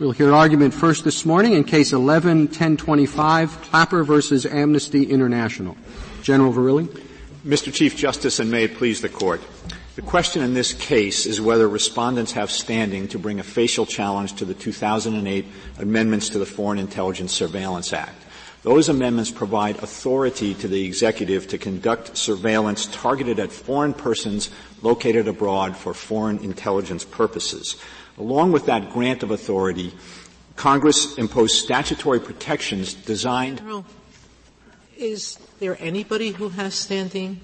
We'll hear argument first this morning in Case 11-1025, Clapper versus Amnesty International. General Verrilli. Mr. Chief Justice, and may it please the Court, the question in this case is whether respondents have standing to bring a facial challenge to the 2008 amendments to the Foreign Intelligence Surveillance Act. Those amendments provide authority to the executive to conduct surveillance targeted at foreign persons located abroad for foreign intelligence purposes. Along with that grant of authority, Congress imposed statutory protections designed. General, is there anybody who has standing?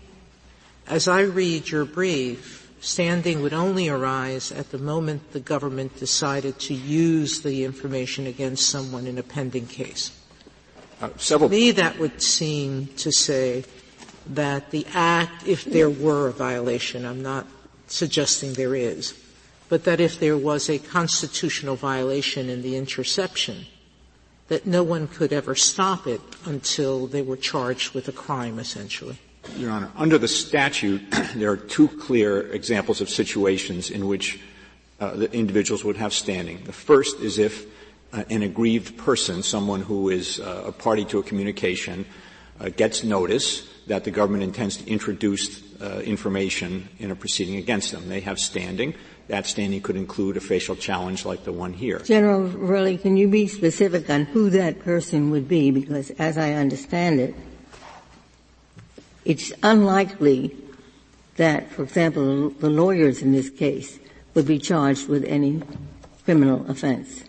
As I read your brief, standing would only arise at the moment the government decided to use the information against someone in a pending case. To me, that would seem to say that the Act, if there were a violation, I'm not suggesting there is, but that if there was a constitutional violation in the interception, that no one could ever stop it until they were charged with a crime, essentially. Your Honor, under the statute, there are two clear examples of situations in which the individuals would have standing. The first is if an aggrieved person, someone who is a party to a communication, gets notice that the government intends to introduce information in a proceeding against them. They have standing. That standing could include a facial challenge like the one here. General Verrilli, can you be specific on who that person would be? Because as I understand it, it's unlikely that, for example, the lawyers in this case would be charged with any criminal offense.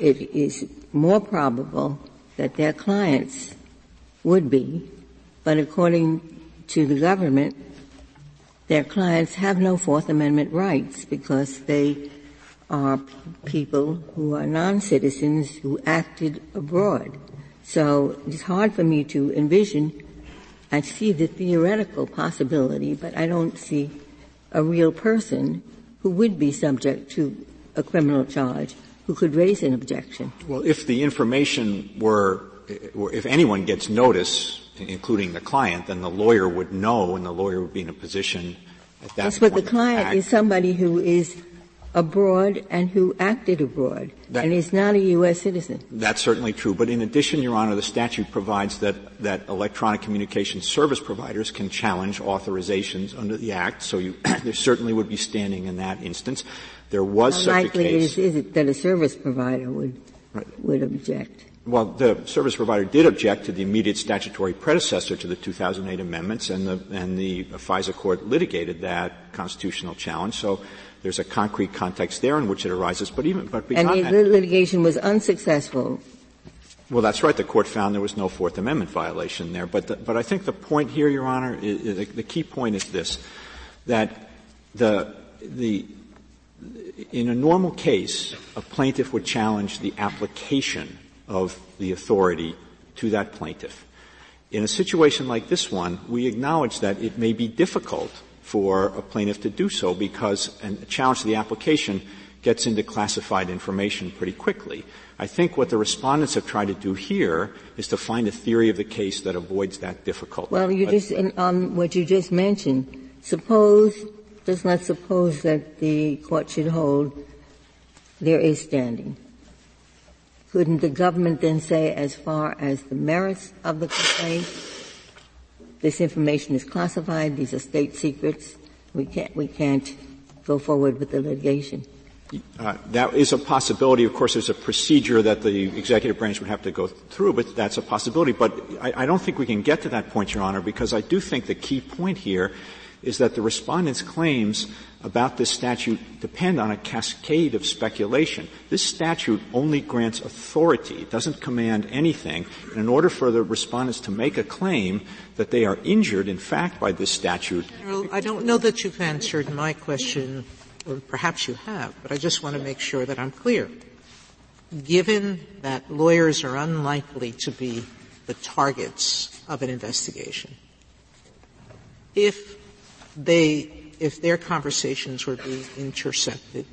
It is more probable that their clients would be, but according to the government, their clients have no Fourth Amendment rights because they are people who are non-citizens who acted abroad. So it's hard for me to envision. I see the theoretical possibility, but I don't see a real person who would be subject to a criminal charge who could raise an objection. Well, if the information were if anyone gets notice, including the client, then the lawyer would know and the lawyer would be in a position at that point. Yes, but the client is somebody who is abroad and who acted abroad and is not a U.S. citizen. That's certainly true. But in addition, Your Honor, the statute provides that electronic communication service providers can challenge authorizations under the Act, so there certainly would be standing in that instance. There was such a case. How likely is it that a service provider would object? Well, the service provider did object to the immediate statutory predecessor to the 2008 amendments, and the FISA court litigated that constitutional challenge. So there's a concrete context there in which it arises. But beyond that, and the litigation was unsuccessful. Well, that's right. The court found there was no Fourth Amendment violation there. But I think the point here, Your Honor, is the key point is this: that in a normal case, a plaintiff would challenge the application of the authority to that plaintiff. In a situation like this one, we acknowledge that it may be difficult for a plaintiff to do so because a challenge to the application gets into classified information pretty quickly. I think what the respondents have tried to do here is to find a theory of the case that avoids that difficulty. Well, what you just mentioned, let's suppose that the court should hold there is standing. Couldn't the government then say, as far as the merits of the complaint, this information is classified, these are state secrets, we can't go forward with the litigation? That is a possibility. Of course, there's a procedure that the executive branch would have to go through, but that's a possibility. But I don't think we can get to that point, Your Honor, because I do think the key point here is that the respondents' claims about this statute depend on a cascade of speculation. This statute only grants authority. It doesn't command anything. And in order for the respondents to make a claim that they are injured, in fact, by this statute. General, I don't know that you've answered my question, or perhaps you have, but I just want to make sure that I'm clear. Given that lawyers are unlikely to be the targets of an investigation, if their conversations were being intercepted,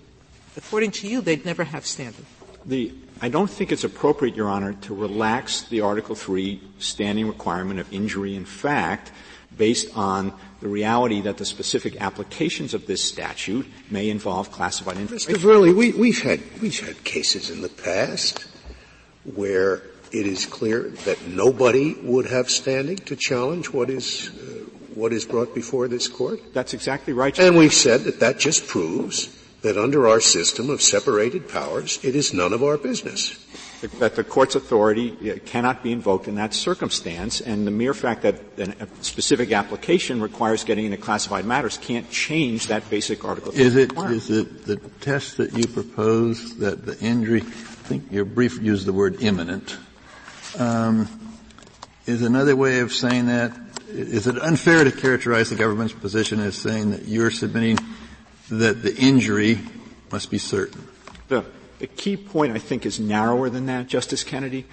according to you, they'd never have standing. I don't think it's appropriate, Your Honor, to relax the Article III standing requirement of injury in fact based on the reality that the specific applications of this statute may involve classified information. Mr. Verrilli, we've had cases in the past where it is clear that nobody would have standing to challenge what is brought before this Court. That's exactly right. And we've said that just proves that under our system of separated powers, it is none of our business. That the Court's authority cannot be invoked in that circumstance, and the mere fact that a specific application requires getting into classified matters can't change that basic Article III requirement. Is it the test that you propose that the injury, I think your brief used the word imminent, is another way of saying that? Is it unfair to characterize the government's position as saying that you're submitting that the injury must be certain? The key point, I think, is narrower than that, Justice Kennedy.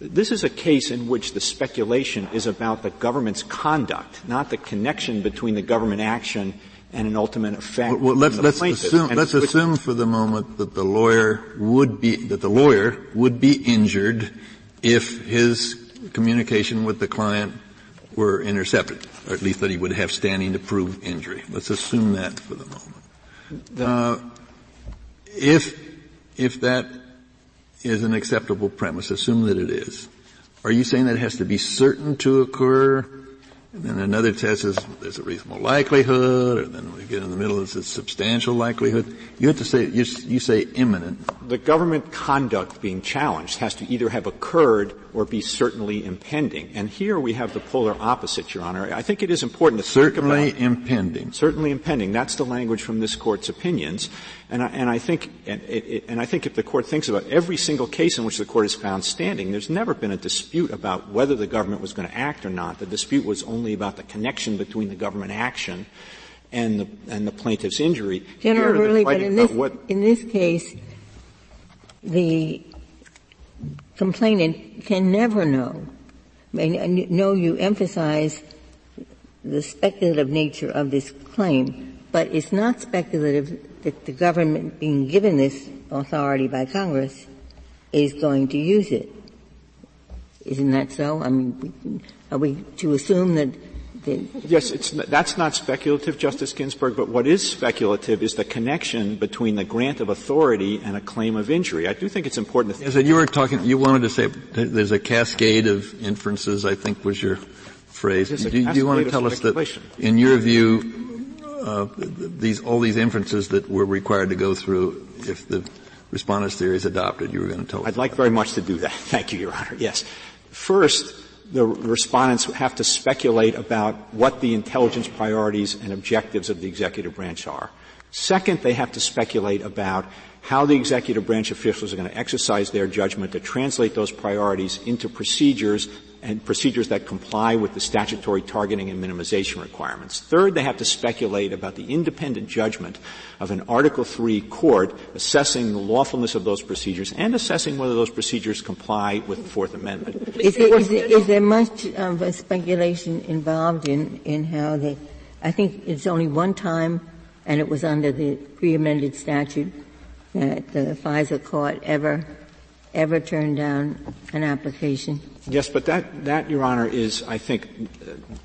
This is a case in which the speculation is about the government's conduct, not the connection between the government action and an ultimate effect. Well, let's assume for the moment that the lawyer would be injured if his communication with the client were intercepted, or at least that he would have standing to prove injury. Let's assume that for the moment. If that is an acceptable premise, assume that it is. Are you saying that it has to be certain to occur? And then another test is there's a reasonable likelihood, or then we get in the middle, it's a substantial likelihood. You have to say, you say imminent. The government conduct being challenged has to either have occurred or be certainly impending. And here we have the polar opposite, Your Honor. I think it is important to Certainly impending. That's the language from this Court's opinions. And I think if the Court thinks about every single case in which the Court has found standing, there's never been a dispute about whether the government was going to act or not. The dispute was only about the connection between the government action and the plaintiff's injury. General Verrilli, but in this case, the complainant can never know. I mean, no, you emphasize the speculative nature of this claim, but it's not speculative that the government, being given this authority by Congress, is going to use it. Isn't that so? I mean, are we to assume that yes, that's not speculative, Justice Ginsburg, but what is speculative is the connection between the grant of authority and a claim of injury. I do think it's important to yes, and you wanted to say there's a cascade of inferences, I think was your phrase. Yes, do you want to tell us that, in your view, all these inferences that we're required to go through if the respondent's theory is adopted, you were going to tell us. I'd like very much to do that. Thank you, Your Honor. Yes. First, the respondents have to speculate about what the intelligence priorities and objectives of the executive branch are. Second, they have to speculate about how the executive branch officials are going to exercise their judgment to translate those priorities into procedures and procedures that comply with the statutory targeting and minimization requirements. Third, they have to speculate about the independent judgment of an Article III court assessing the lawfulness of those procedures and assessing whether those procedures comply with the Fourth Amendment. Is there much of a speculation involved in how they — I think it's only one time, and it was under the pre-amended statute, that the FISA court ever turned down an application? Yes, but that, Your Honor, is, I think,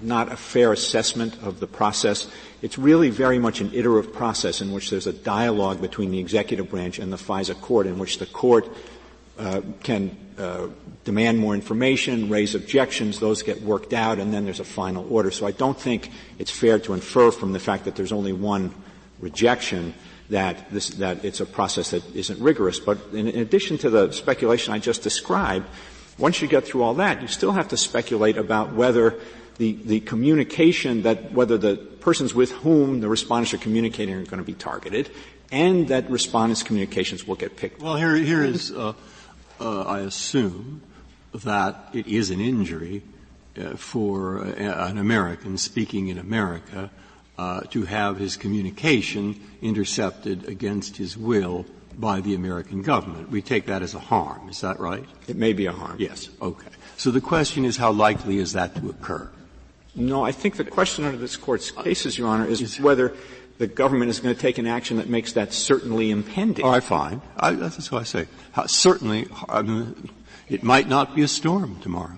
not a fair assessment of the process. It's really very much an iterative process in which there's a dialogue between the executive branch and the FISA court, in which the court can demand more information, raise objections, those get worked out, and then there's a final order. So I don't think it's fair to infer from the fact that there's only one rejection that it's a process that isn't rigorous. But in addition to the speculation I just described, once you get through all that, you still have to speculate about whether the communication whether the persons with whom the respondents are communicating are going to be targeted, and that respondents' communications will get picked. Well, here is, I assume that it is an injury for an American speaking in America to have his communication intercepted against his will by the American government. We take that as a harm. Is that right? It may be a harm. Yes. Okay. So the question is, how likely is that to occur? No, I think the question under this Court's cases, Your Honor, is whether the government is going to take an action that makes that certainly impending. All right, fine. That's what I say. Certainly, I mean, it might not be a storm tomorrow.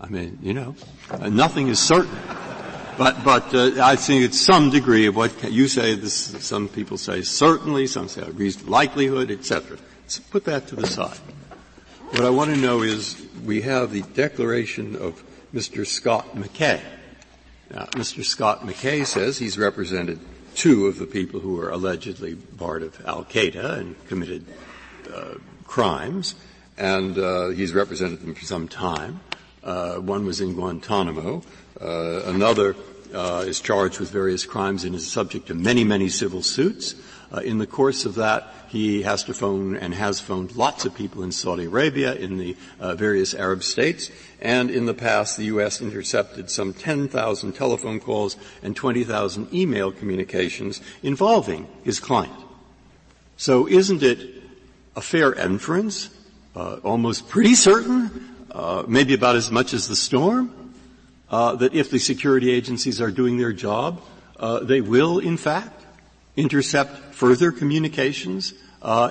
I mean, you know, nothing is certain. But I think it's some degree of what you say. This, some people say certainly, some say reasonable likelihood, etc. So put that to the side. What I want to know is we have the declaration of Mr. Scott McKay. Now, Mr. Scott McKay says he's represented two of the people who were allegedly part of Al-Qaeda and committed crimes, and he's represented them for some time. One was in Guantanamo. Another is charged with various crimes and is subject to many, many civil suits. In the course of that, he has to phone and has phoned lots of people in Saudi Arabia, in the various Arab states, and in the past the U.S. intercepted some 10,000 telephone calls and 20,000 email communications involving his client. So isn't it a fair inference, almost pretty certain, maybe about as much as the storm, that if the security agencies are doing their job, they will, in fact, intercept further communications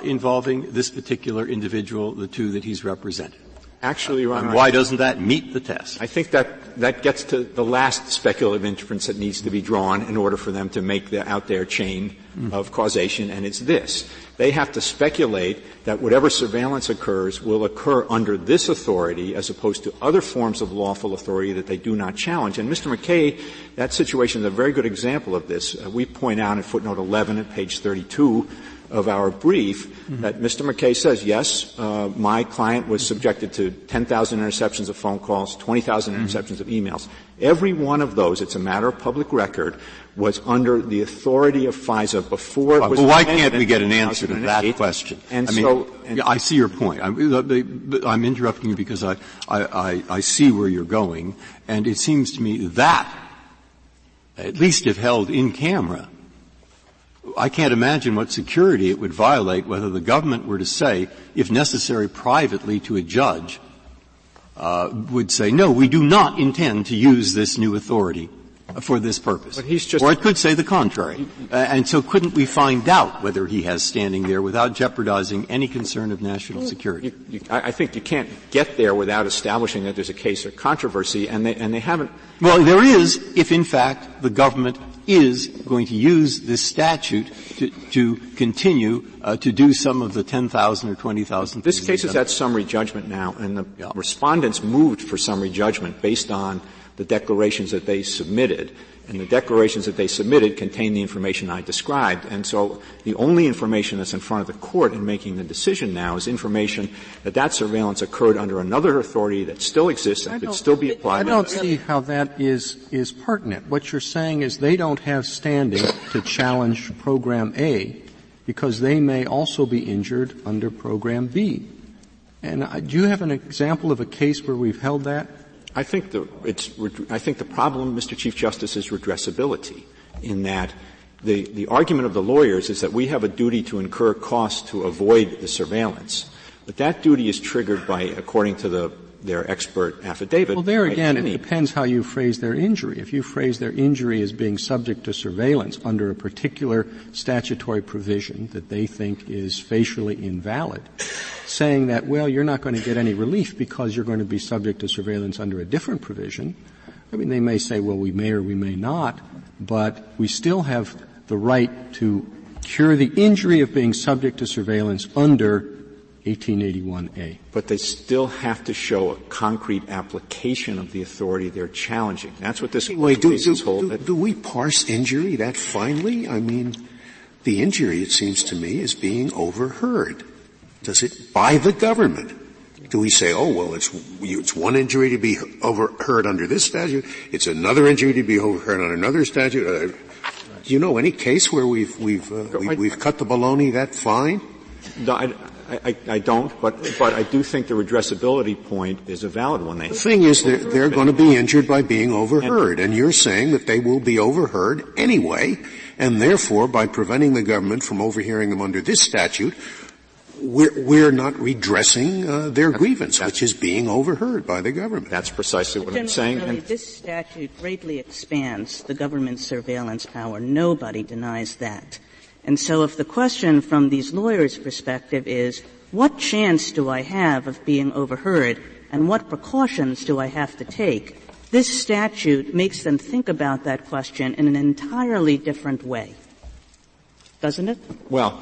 involving this particular individual, the two that he's represented? Actually, Your Honor, and why doesn't that meet the test? I think that gets to the last speculative inference that needs to be drawn in order for them to make out their chain of causation, and it's this. They have to speculate that whatever surveillance occurs will occur under this authority as opposed to other forms of lawful authority that they do not challenge. And Mr. McKay, that situation is a very good example of this. We point out in footnote 11 at page 32 of our brief that Mr. McKay says, yes, my client was subjected to 10,000 interceptions of phone calls, 20,000 interceptions of emails. Every one of those, it's a matter of public record, was under the authority of FISA before it was. Well, why can't we get an answer to that question? And I see your point. I'm interrupting you because I see where you're going, and it seems to me that, at least if held in camera, I can't imagine what security it would violate whether the government were to say, if necessary privately to a judge, would say, no, we do not intend to use this new authority for this purpose. But he's just, or it could say the contrary. And so couldn't we find out whether he has standing there without jeopardizing any concern of national security? I think you can't get there without establishing that there's a case or controversy, and they haven't. Well, there is if, in fact, the government is going to use this statute to continue to do some of the 10,000 or 20,000. This case is at summary judgment now, and the respondents moved for summary judgment based on the declarations that they submitted. And the declarations that they submitted contain the information I described. And so the only information that's in front of the court in making the decision now is information that that surveillance occurred under another authority that still exists and could still be applied. I don't see how that is pertinent. What you're saying is they don't have standing to challenge Program A because they may also be injured under Program B. And do you have an example of a case where we've held that? I think the problem, Mr. Chief Justice, is redressability, in that the argument of the lawyers is that we have a duty to incur costs to avoid the surveillance. But that duty is triggered by, according to their expert affidavit. Well, there again, it depends how you phrase their injury. If you phrase their injury as being subject to surveillance under a particular statutory provision that they think is facially invalid, saying that, well, you're not going to get any relief because you're going to be subject to surveillance under a different provision, I mean, they may say, well, we may or we may not, but we still have the right to cure the injury of being subject to surveillance under 1881A. But they still have to show a concrete application of the authority they're challenging. That's what this case is holding. Do we parse injury that finely? I mean, the injury, it seems to me, is being overheard. Does it by the government? Do we say, oh, well, it's one injury to be overheard under this statute, it's another injury to be overheard on another statute? Do you know any case where we've cut the baloney that fine? No, I don't, but I do think the redressability point is a valid one. The thing is that they're going to be injured by being overheard, and you're saying that they will be overheard anyway, and therefore, by preventing the government from overhearing them under this statute, we're not redressing their grievance, which is being overheard by the government. That's precisely what I'm saying. General, this statute greatly expands the government's surveillance power. Nobody denies that. And so if the question from these lawyers' perspective is, what chance do I have of being overheard, and what precautions do I have to take, This statute makes them think about that question in an entirely different way, doesn't it? Well,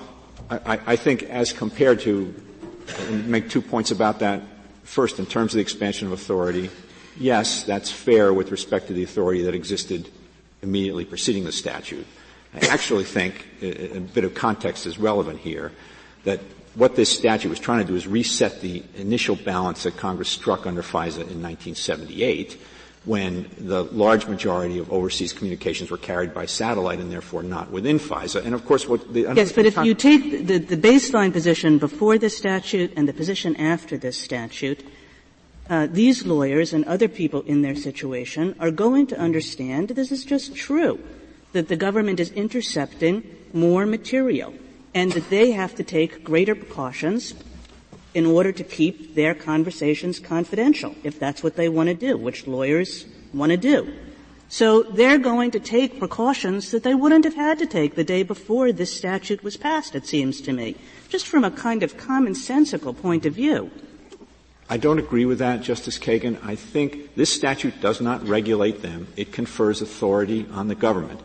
I think as compared to — make 2 points about that. First, in terms of the expansion of authority, yes, that's fair with respect to the authority that existed immediately preceding the statute. I actually think a bit of context is relevant here, that what this statute was trying to do is reset the initial balance that Congress struck under FISA in 1978 when the large majority of overseas communications were carried by satellite and therefore not within FISA. And, of course, what the — Yes, but if you take the baseline position before this statute and the position after this statute, these lawyers and other people in their situation are going to understand this is just true, that the government is intercepting more material and that they have to take greater precautions in order to keep their conversations confidential, if that's what they want to do, which lawyers want to do. So they're going to take precautions that they wouldn't have had to take the day before this statute was passed, it seems to me, just from a kind of commonsensical point of view. I don't agree with that, Justice Kagan. I think this statute does not regulate them. It confers authority on the government.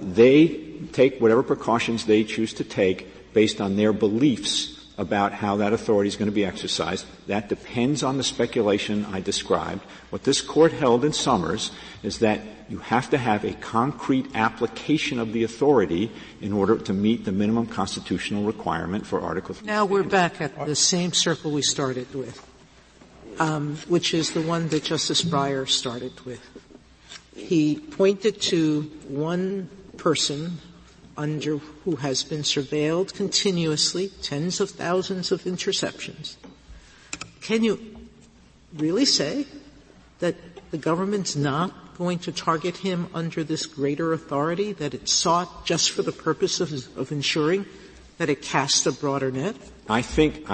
They take whatever precautions they choose to take based on their beliefs about how that authority is going to be exercised. That depends on the speculation I described. What this Court held in Summers is that you have to have a concrete application of the authority in order to meet the minimum constitutional requirement for Article III. Now we're back at the same circle we started with. Which is the one that Justice Breyer started with. He pointed to one person under who has been surveilled continuously, tens of thousands of interceptions. Can you really say that the government's not going to target him under this greater authority that it sought just for the purpose of ensuring that it casts a broader net? I think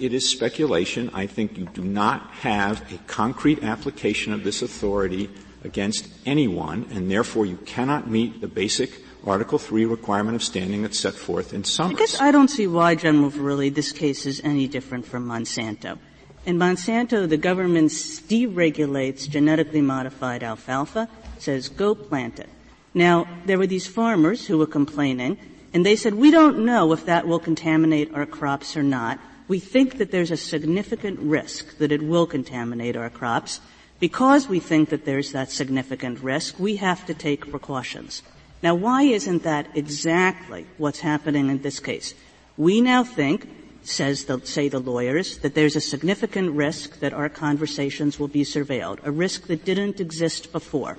it is speculation. I think you do not have a concrete application of this authority against anyone, and therefore you cannot meet the basic Article III requirement of standing that's set forth in Summers. I guess I don't see why, General Verrilli, this case is any different from Monsanto. In Monsanto, the government deregulates genetically modified alfalfa, says go plant it. Now, there were these farmers who were complaining, and they said, we don't know if that will contaminate our crops or not. We think that there's a significant risk that it will contaminate our crops. Because we think that there's that significant risk, we have to take precautions. Now, why isn't that exactly what's happening in this case? We now think, say the lawyers, that there's a significant risk that our conversations will be surveilled, a risk that didn't exist before.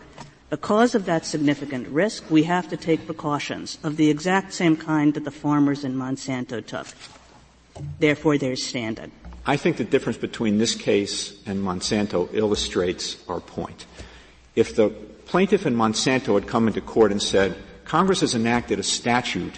Because of that significant risk, we have to take precautions of the exact same kind that the farmers in Monsanto took. Therefore, there's standing. I think the difference between this case and Monsanto illustrates our point. If the plaintiff in Monsanto had come into court and said, Congress has enacted a statute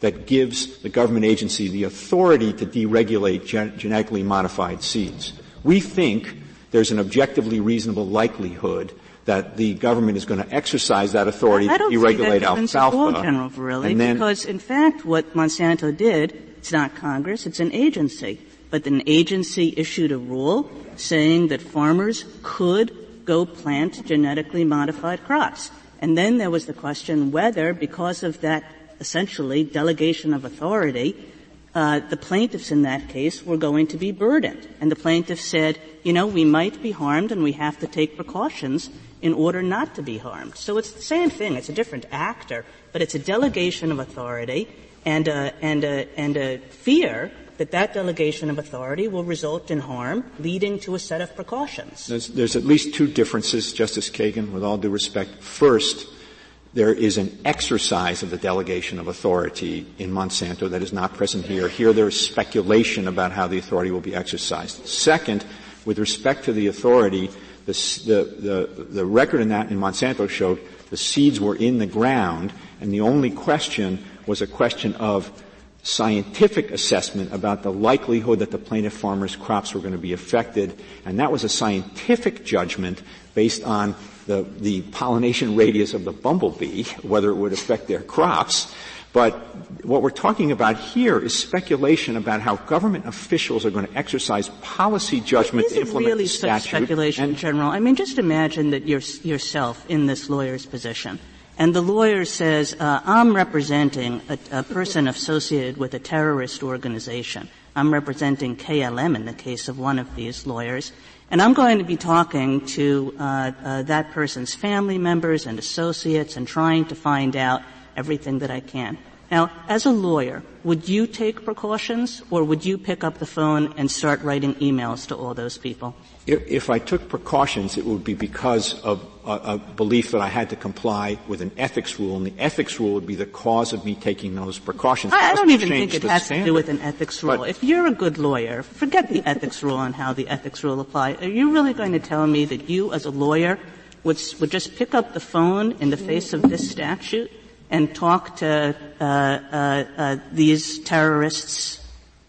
that gives the government agency the authority to deregulate genetically modified seeds, we think there's an objectively reasonable likelihood that the government is going to exercise that authority to deregulate alfalfa. I don't think that difference at all, General Verrilli, because, in fact, what Monsanto did, it's not Congress, it's an agency. But an agency issued a rule saying that farmers could go plant genetically modified crops. And then there was the question whether, because of that essentially delegation of authority, the plaintiffs in that case were going to be burdened. And the plaintiffs said, you know, we might be harmed and we have to take precautions in order not to be harmed. So it's the same thing. It's a different actor, but it's a delegation of authority and a fear that that delegation of authority will result in harm, leading to a set of precautions. There's at least two differences, Justice Kagan, with all due respect. First, there is an exercise of the delegation of authority in Monsanto that is not present here. Here there is speculation about how the authority will be exercised. Second, with respect to the authority, the record in Monsanto showed the seeds were in the ground, and the only question was a question of scientific assessment about the likelihood that the plaintiff farmers' crops were going to be affected, and that was a scientific judgment based on the pollination radius of the bumblebee, whether it would affect their crops. But what we're talking about here is speculation about how government officials are going to exercise policy judgment to implement really the statute. Is it really such speculation in general? I mean, just imagine that you're yourself in this lawyer's position, and the lawyer says, I'm representing a person associated with a terrorist organization. I'm representing KLM in the case of one of these lawyers, and I'm going to be talking to that person's family members and associates and trying to find out everything that I can. Now, as a lawyer, would you take precautions, or would you pick up the phone and start writing emails to all those people? If I took precautions, it would be because of a belief that I had to comply with an ethics rule, and the ethics rule would be the cause of me taking those precautions. I don't even think it has to do with an ethics rule. But if you're a good lawyer, forget the ethics rule and how the ethics rule applies. Are you really going to tell me that you, as a lawyer, would just pick up the phone in the face of this statute and talk to these terrorists'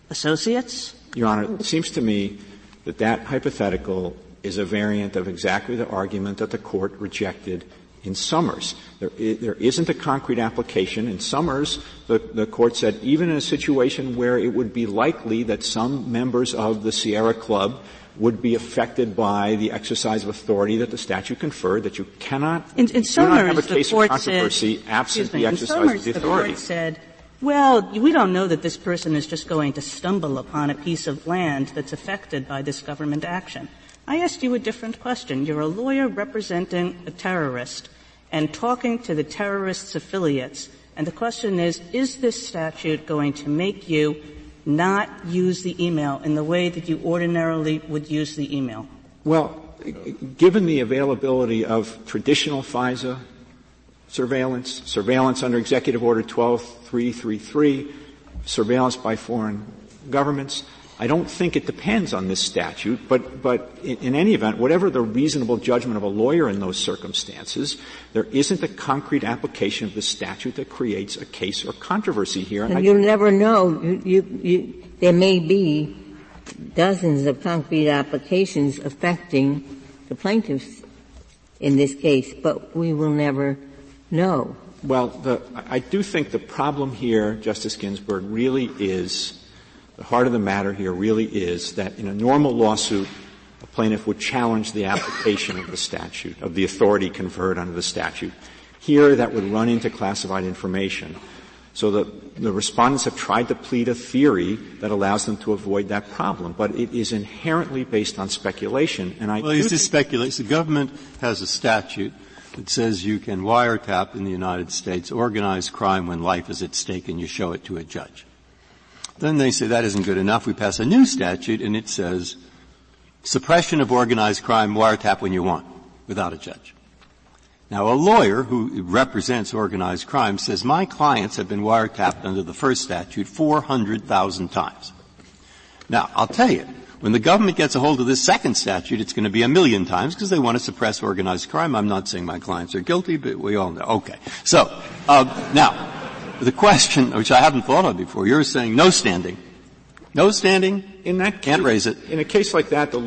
associates? Your Honor, it seems to me that that hypothetical is a variant of exactly the argument that the Court rejected in Summers. There isn't a concrete application. In Summers, the Court said even in a situation where it would be likely that some members of the Sierra Club would be affected by the exercise of authority that the statute conferred, that you cannot have a case of controversy absent the exercise of the authority. The Court said, well, we don't know that this person is just going to stumble upon a piece of land that's affected by this government action. I asked you a different question. You're a lawyer representing a terrorist and talking to the terrorist's affiliates, and the question is this statute going to make you not use the email in the way that you ordinarily would use the email? Well, given the availability of traditional FISA surveillance under Executive Order 12333, surveillance by foreign governments, I don't think it depends on this statute, but in any event, whatever the reasonable judgment of a lawyer in those circumstances, there isn't a concrete application of the statute that creates a case or controversy here. And you never know. There may be dozens of concrete applications affecting the plaintiffs in this case, but we will never know. Well, I do think the problem here, Justice Ginsburg, really is — the heart of the matter here really is that in a normal lawsuit, a plaintiff would challenge the application of the statute, of the authority conferred under the statute. Here, that would run into classified information. So the respondents have tried to plead a theory that allows them to avoid that problem, but it is inherently based on speculation. And is this speculation? The government has a statute that says you can wiretap in the United States organized crime when life is at stake and you show it to a judge. Then they say that isn't good enough. We pass a new statute, and it says suppression of organized crime, wiretap when you want, without a judge. Now, a lawyer who represents organized crime says, my clients have been wiretapped under the first statute 400,000 times. Now, I'll tell you, when the government gets a hold of this second statute, it's going to be 1,000,000 times because they want to suppress organized crime. I'm not saying my clients are guilty, but we all know. Okay. So, now, the question, which I haven't thought of before, you're saying no standing. No standing? In that case, can't raise it. In a case like that, the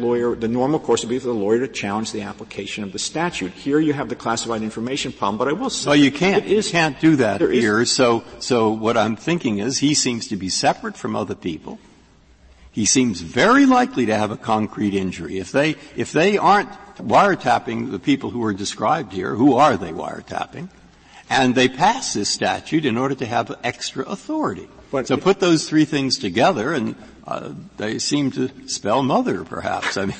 normal course would be for the lawyer to challenge the application of the statute. Here you have the classified information problem, but I will say. Well, you can't. You can't do that here. So what I'm thinking is he seems to be separate from other people. He seems very likely to have a concrete injury. If they aren't wiretapping the people who are described here, who are they wiretapping? And they pass this statute in order to have extra authority. But so put those three things together, and they seem to spell mother, perhaps. I mean,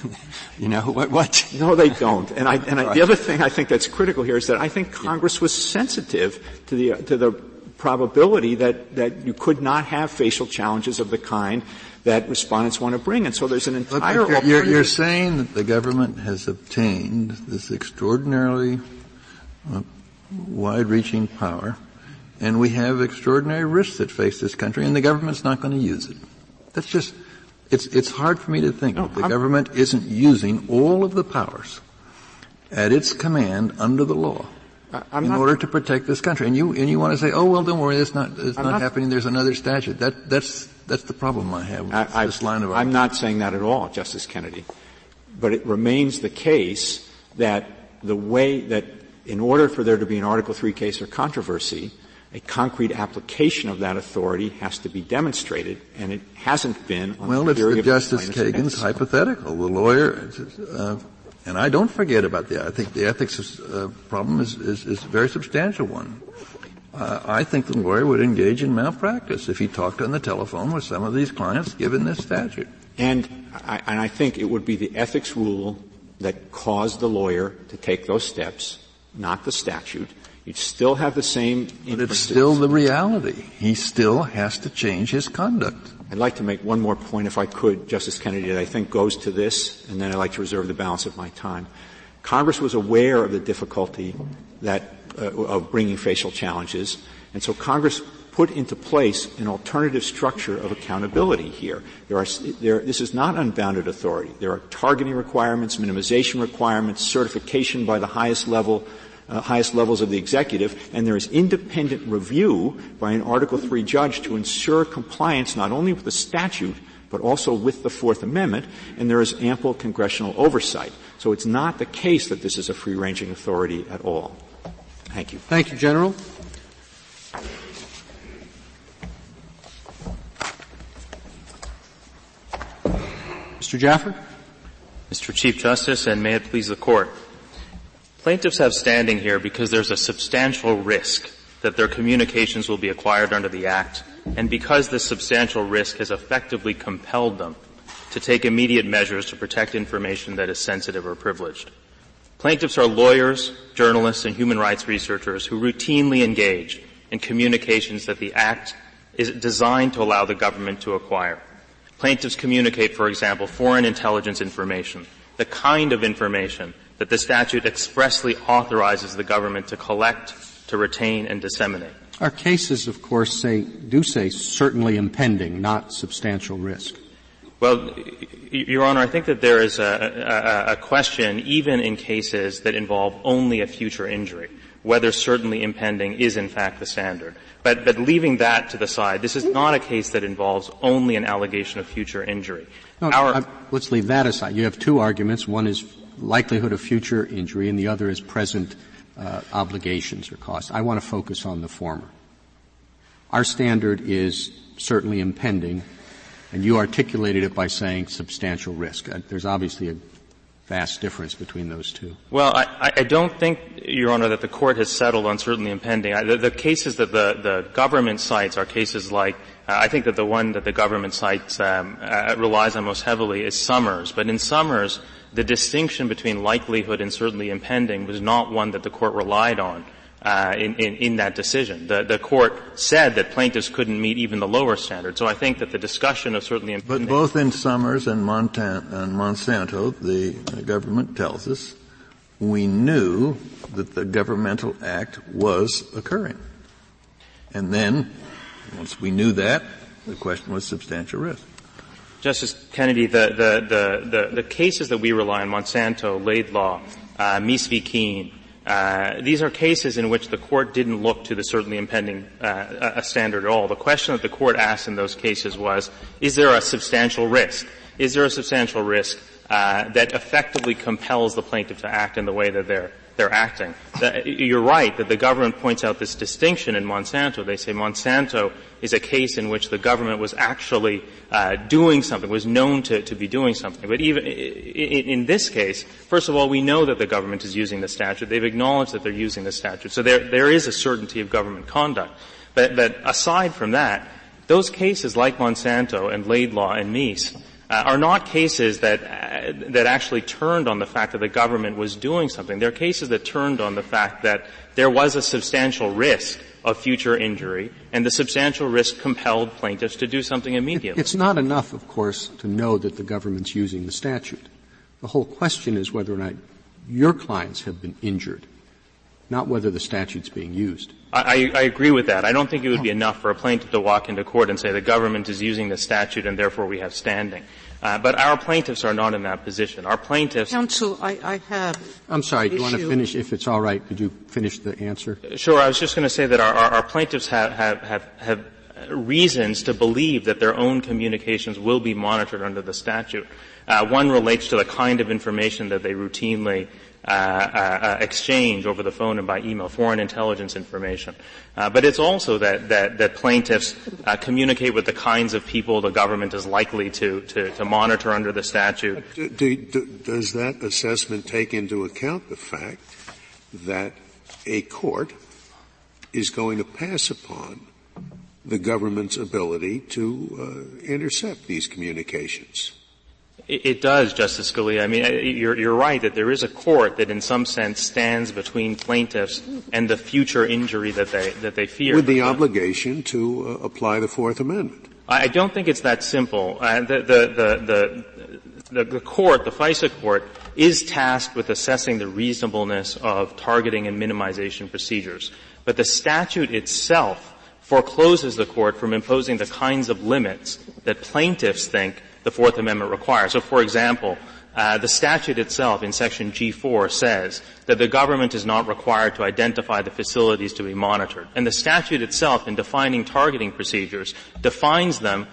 you know, what? No, they don't. And the other thing I think that's critical here is that I think Congress was sensitive to the probability that you could not have facial challenges of the kind that respondents want to bring. And so there's an entire alternative. You're saying that the government has obtained this extraordinarily wide-reaching power, and we have extraordinary risks that face this country, and the government's not going to use it. That's just — it's hard for me to think that the government isn't using all of the powers at its command under the law in order to protect this country. And you want to say, oh, well, don't worry, it's not happening, there's another statute. That's the problem I have with this line of argument. I'm not saying that at all, Justice Kennedy. But it remains the case that the way that in order for there to be an Article III case or controversy, a concrete application of that authority has to be demonstrated, and it hasn't been on the theory of the plaintiff's defense. Well, it's Justice Kagan's hypothetical. The lawyer, and I don't forget about that. I think the ethics problem is a very substantial one. I think the lawyer would engage in malpractice if he talked on the telephone with some of these clients given this statute. And I think it would be the ethics rule that caused the lawyer to take those steps, not the statute. You'd still have the same inferences. But it's still the reality. He still has to change his conduct. I'd like to make one more point, if I could, Justice Kennedy, that I think goes to this, and then I'd like to reserve the balance of my time. Congress was aware of the difficulty that of bringing facial challenges, and so Congress put into place an alternative structure of accountability here. This is not unbounded authority. There are targeting requirements, minimization requirements, certification by the highest level, highest levels of the executive, and there is independent review by an Article III judge to ensure compliance not only with the statute but also with the Fourth Amendment, and there is ample congressional oversight. So it's not the case that this is a free-ranging authority at all. Thank you. Thank you, General. Mr. Jaffer. Mr. Chief Justice, and may it please the Court. Plaintiffs have standing here because there's a substantial risk that their communications will be acquired under the Act, and because this substantial risk has effectively compelled them to take immediate measures to protect information that is sensitive or privileged. Plaintiffs are lawyers, journalists, and human rights researchers who routinely engage in communications that the Act is designed to allow the government to acquire. Plaintiffs communicate, for example, foreign intelligence information, the kind of information that the statute expressly authorizes the government to collect, to retain, and disseminate. Our cases, of course, do say certainly impending, not substantial risk. Well, Your Honor, I think that there is a question, even in cases that involve only a future injury, whether certainly impending is in fact the standard. But leaving that to the side, this is not a case that involves only an allegation of future injury. No, let's leave that aside. You have two arguments. One is likelihood of future injury, and the other is present obligations or costs. I want to focus on the former. Our standard is certainly impending, and you articulated it by saying substantial risk. There's obviously a vast difference between those two. Well, I don't think, Your Honor, that the Court has settled on certainly impending. The cases that the government cites are cases like I think that the one that the government cites relies on most heavily is Summers. But in Summers, the distinction between likelihood and certainly impending was not one that the Court relied on in that decision. The Court said that plaintiffs couldn't meet even the lower standard. So I think that the discussion of certainly impending. But both in Summers and Monsanto, the government tells us we knew that the governmental act was occurring. And then once we knew that, the question was substantial risk. Justice Kennedy, the cases that we rely on, Monsanto, Laidlaw, Mies v. Keene, these are cases in which the Court didn't look to the certainly impending a standard at all. The question that the Court asked in those cases was, is there a substantial risk? Is there a substantial risk that effectively compels the plaintiff to act in the way that they're acting? You're right that the government points out this distinction in Monsanto. They say Monsanto is a case in which the government was actually doing something, was known to be doing something. But even in this case, first of all, we know that the government is using the statute. They've acknowledged that they're using the statute. So there is a certainty of government conduct. But aside from that, those cases like Monsanto and Laidlaw and Mies are not cases that actually turned on the fact that the government was doing something. They're cases that turned on the fact that there was a substantial risk of future injury, and the substantial risk compelled plaintiffs to do something immediately. It's not enough, of course, to know that the government's using the statute. The whole question is whether or not your clients have been injured, not whether the statute's being used. I agree with that. I don't think it would be enough for a plaintiff to walk into court and say the government is using the statute and therefore we have standing. But our plaintiffs are not in that position. Our plaintiffs. Counsel, I have. I'm sorry. Do you want to finish? If it's all right, could you finish the answer? Sure. I was just going to say that our plaintiffs have reasons to believe that their own communications will be monitored under the statute. One relates to the kind of information that they routinely exchange over the phone and by email, foreign intelligence information. But it's also that plaintiffs communicate with the kinds of people the government is likely to monitor under the statute. Does that assessment take into account the fact that a court is going to pass upon the government's ability to intercept these communications? It does, Justice Scalia. I mean, you're right that there is a court that in some sense stands between plaintiffs and the future injury that they fear. With the obligation to apply the Fourth Amendment. I don't think it's that simple. The court, the FISA court, is tasked with assessing the reasonableness of targeting and minimization procedures. But the statute itself forecloses the court from imposing the kinds of limits that plaintiffs think the Fourth Amendment requires. So, for example, the statute itself in Section G4 says that the government is not required to identify the facilities to be monitored. And the statute itself, in defining targeting procedures, defines them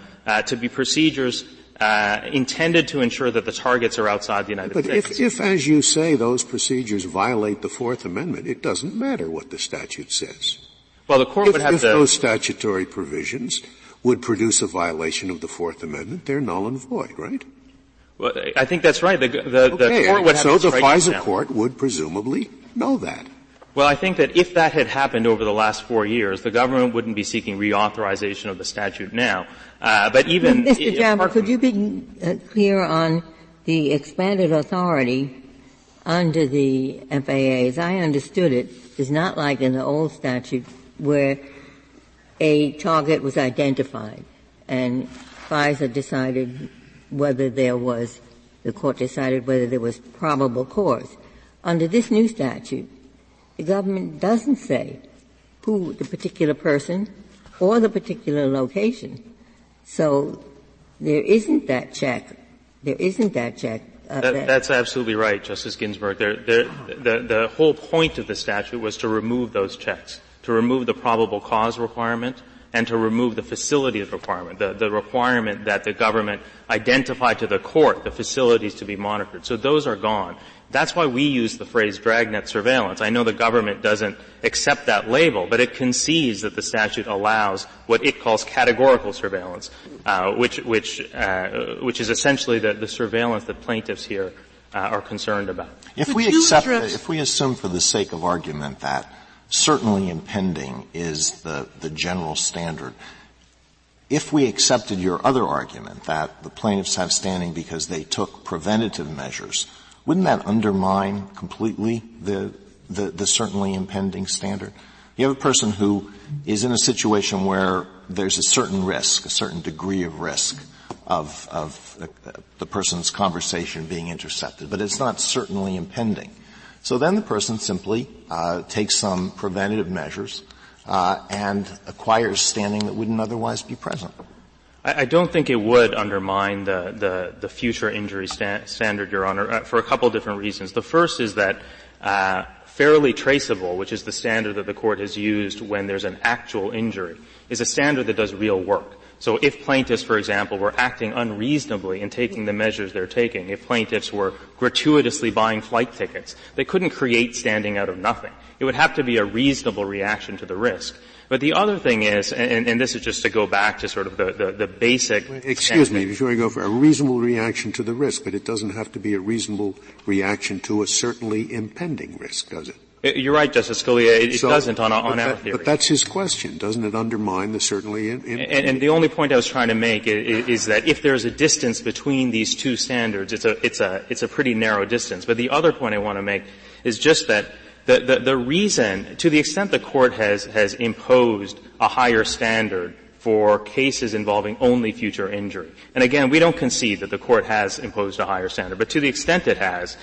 to be procedures intended to ensure that the targets are outside the United States. But if, as you say, those procedures violate the Fourth Amendment, it doesn't matter what the statute says. Well, the court would have to... If those statutory provisions would produce a violation of the Fourth Amendment, they're null and void, right? Well, I think that's right. The court would have to strike it down. So the FISA court would presumably know that. Well, I think that if that had happened over the last 4 years, the government wouldn't be seeking reauthorization of the statute now. But even... Mr. Jaffer, could you be clear on the expanded authority under the FAA? As I understood it, it's not like in the old statute where a target was identified and FISA decided whether there was, the court decided whether there was probable cause. Under this new statute, the government doesn't say who the particular person or the particular location. So there isn't that check. That's absolutely right, Justice Ginsburg. The whole point of the statute was to remove those checks, to remove the probable cause requirement and to remove the facilities requirement, the requirement that the government identify to the court the facilities to be monitored. So those are gone. That's why we use the phrase dragnet surveillance. I know the government doesn't accept that label, but it concedes that the statute allows what it calls categorical surveillance, which is essentially the surveillance that plaintiffs here are concerned about. If we assume for the sake of argument that certainly impending is the general standard. If we accepted your other argument that the plaintiffs have standing because they took preventative measures, wouldn't that undermine completely the certainly impending standard? You have a person who is in a situation where there's a certain risk, a certain degree of risk of the person's conversation being intercepted, but it's not certainly impending. So then the person simply takes some preventative measures and acquires standing that wouldn't otherwise be present. I don't think it would undermine the future injury standard, Your Honor, for a couple different reasons. The first is that fairly traceable, which is the standard that the court has used when there's an actual injury, is a standard that does real work. So if plaintiffs, for example, were acting unreasonably in taking the measures they're taking, if plaintiffs were gratuitously buying flight tickets, they couldn't create standing out of nothing. It would have to be a reasonable reaction to the risk. But the other thing is, and this is just to go back to sort of the basic... Excuse me, before I go for a reasonable reaction to the risk, but it doesn't have to be a reasonable reaction to a certainly impending risk, does it? You're right, Justice Scalia. It doesn't on our theory. But that's his question. Doesn't it undermine the certainly and the only point I was trying to make is that if there's a distance between these two standards, it's a pretty narrow distance. But the other point I want to make is just that the reason, to the extent the court has imposed a higher standard for cases involving only future injury. And again, we don't concede that the court has imposed a higher standard, but to the extent it has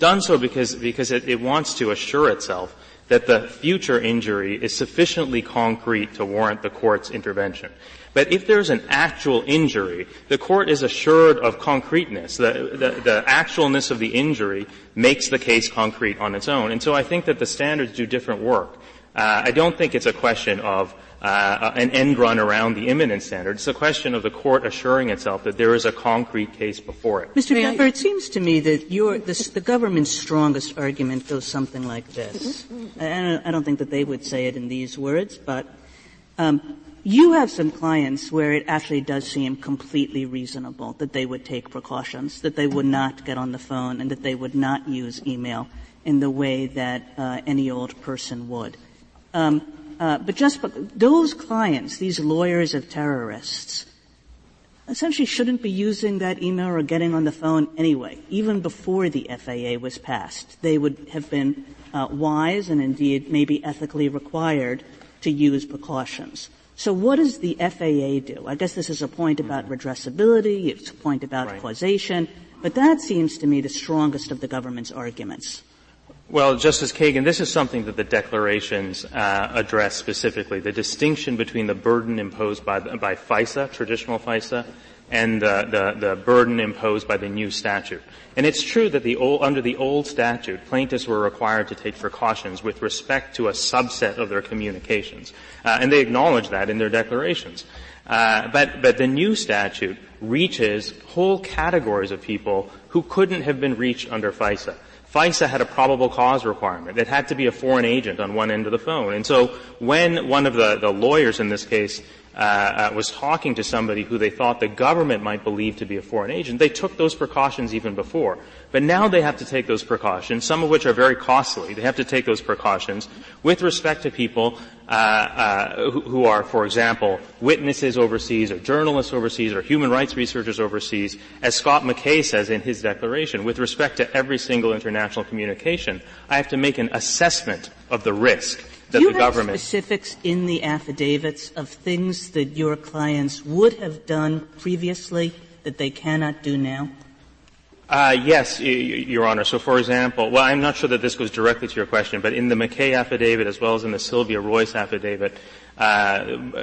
done so because it wants to assure itself that the future injury is sufficiently concrete to warrant the court's intervention. But if there's an actual injury, the court is assured of concreteness. The actualness of the injury makes the case concrete on its own. And so I think that the standards do different work. I don't think it's a question of an end run around the imminent standard. It's a question of the court assuring itself that there is a concrete case before it. Mr. Jaffer, it seems to me that the government's strongest argument goes something like this. I don't think that they would say it in these words, but you have some clients where it actually does seem completely reasonable that they would take precautions, that they would not get on the phone, and that they would not use email in the way that any old person would. But those clients, these lawyers of terrorists, essentially shouldn't be using that email or getting on the phone anyway. Even before the FAA was passed, they would have been wise and indeed maybe ethically required to use precautions. So what does the FAA do? I guess this is a point about redressability, it's a point about causation, but that seems to me the strongest of the government's arguments. Well, Justice Kagan, this is something that the declarations address specifically, the distinction between the burden imposed by FISA, traditional FISA, and the burden imposed by the new statute. And it's true that under the old statute, plaintiffs were required to take precautions with respect to a subset of their communications. And they acknowledge that in their declarations. But the new statute reaches whole categories of people who couldn't have been reached under FISA. FISA had a probable cause requirement. It had to be a foreign agent on one end of the phone. And so when one of the lawyers in this case was talking to somebody who they thought the government might believe to be a foreign agent, they took those precautions even before. But now they have to take those precautions, some of which are very costly. They have to take those precautions with respect to people who are, for example, witnesses overseas or journalists overseas or human rights researchers overseas. As Scott McKay says in his declaration, with respect to every single international communication, I have to make an assessment of the risk. Do you have specifics in the affidavits of things that your clients would have done previously that they cannot do now? Yes, Your Honor. So, for example, well, I'm not sure that this goes directly to your question, but in the McKay affidavit as well as in the Sylvia Royce affidavit,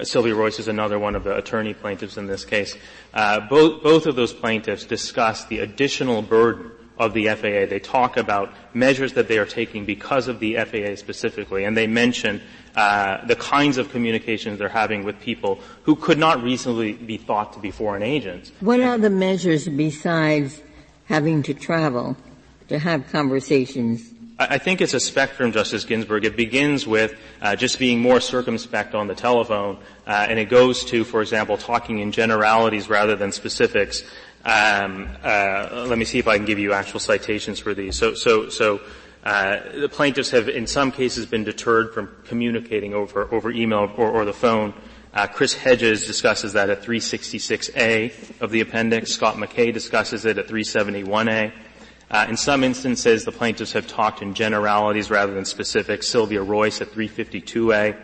Sylvia Royce is another one of the attorney plaintiffs in this case. Both of those plaintiffs discuss the additional burden of the FAA. They talk about measures that they are taking because of the FAA specifically, and they mention the kinds of communications they're having with people who could not reasonably be thought to be foreign agents. What are the measures besides having to travel to have conversations? I think it's a spectrum, Justice Ginsburg. It begins with just being more circumspect on the telephone, and it goes to, for example, talking in generalities rather than specifics. Let me see if I can give you actual citations for these. So the plaintiffs have in some cases been deterred from communicating over email or the phone. Chris Hedges discusses that at 366A of the appendix. Scott McKay discusses it at 371A. In some instances, the plaintiffs have talked in generalities rather than specifics. Sylvia Royce at 352A.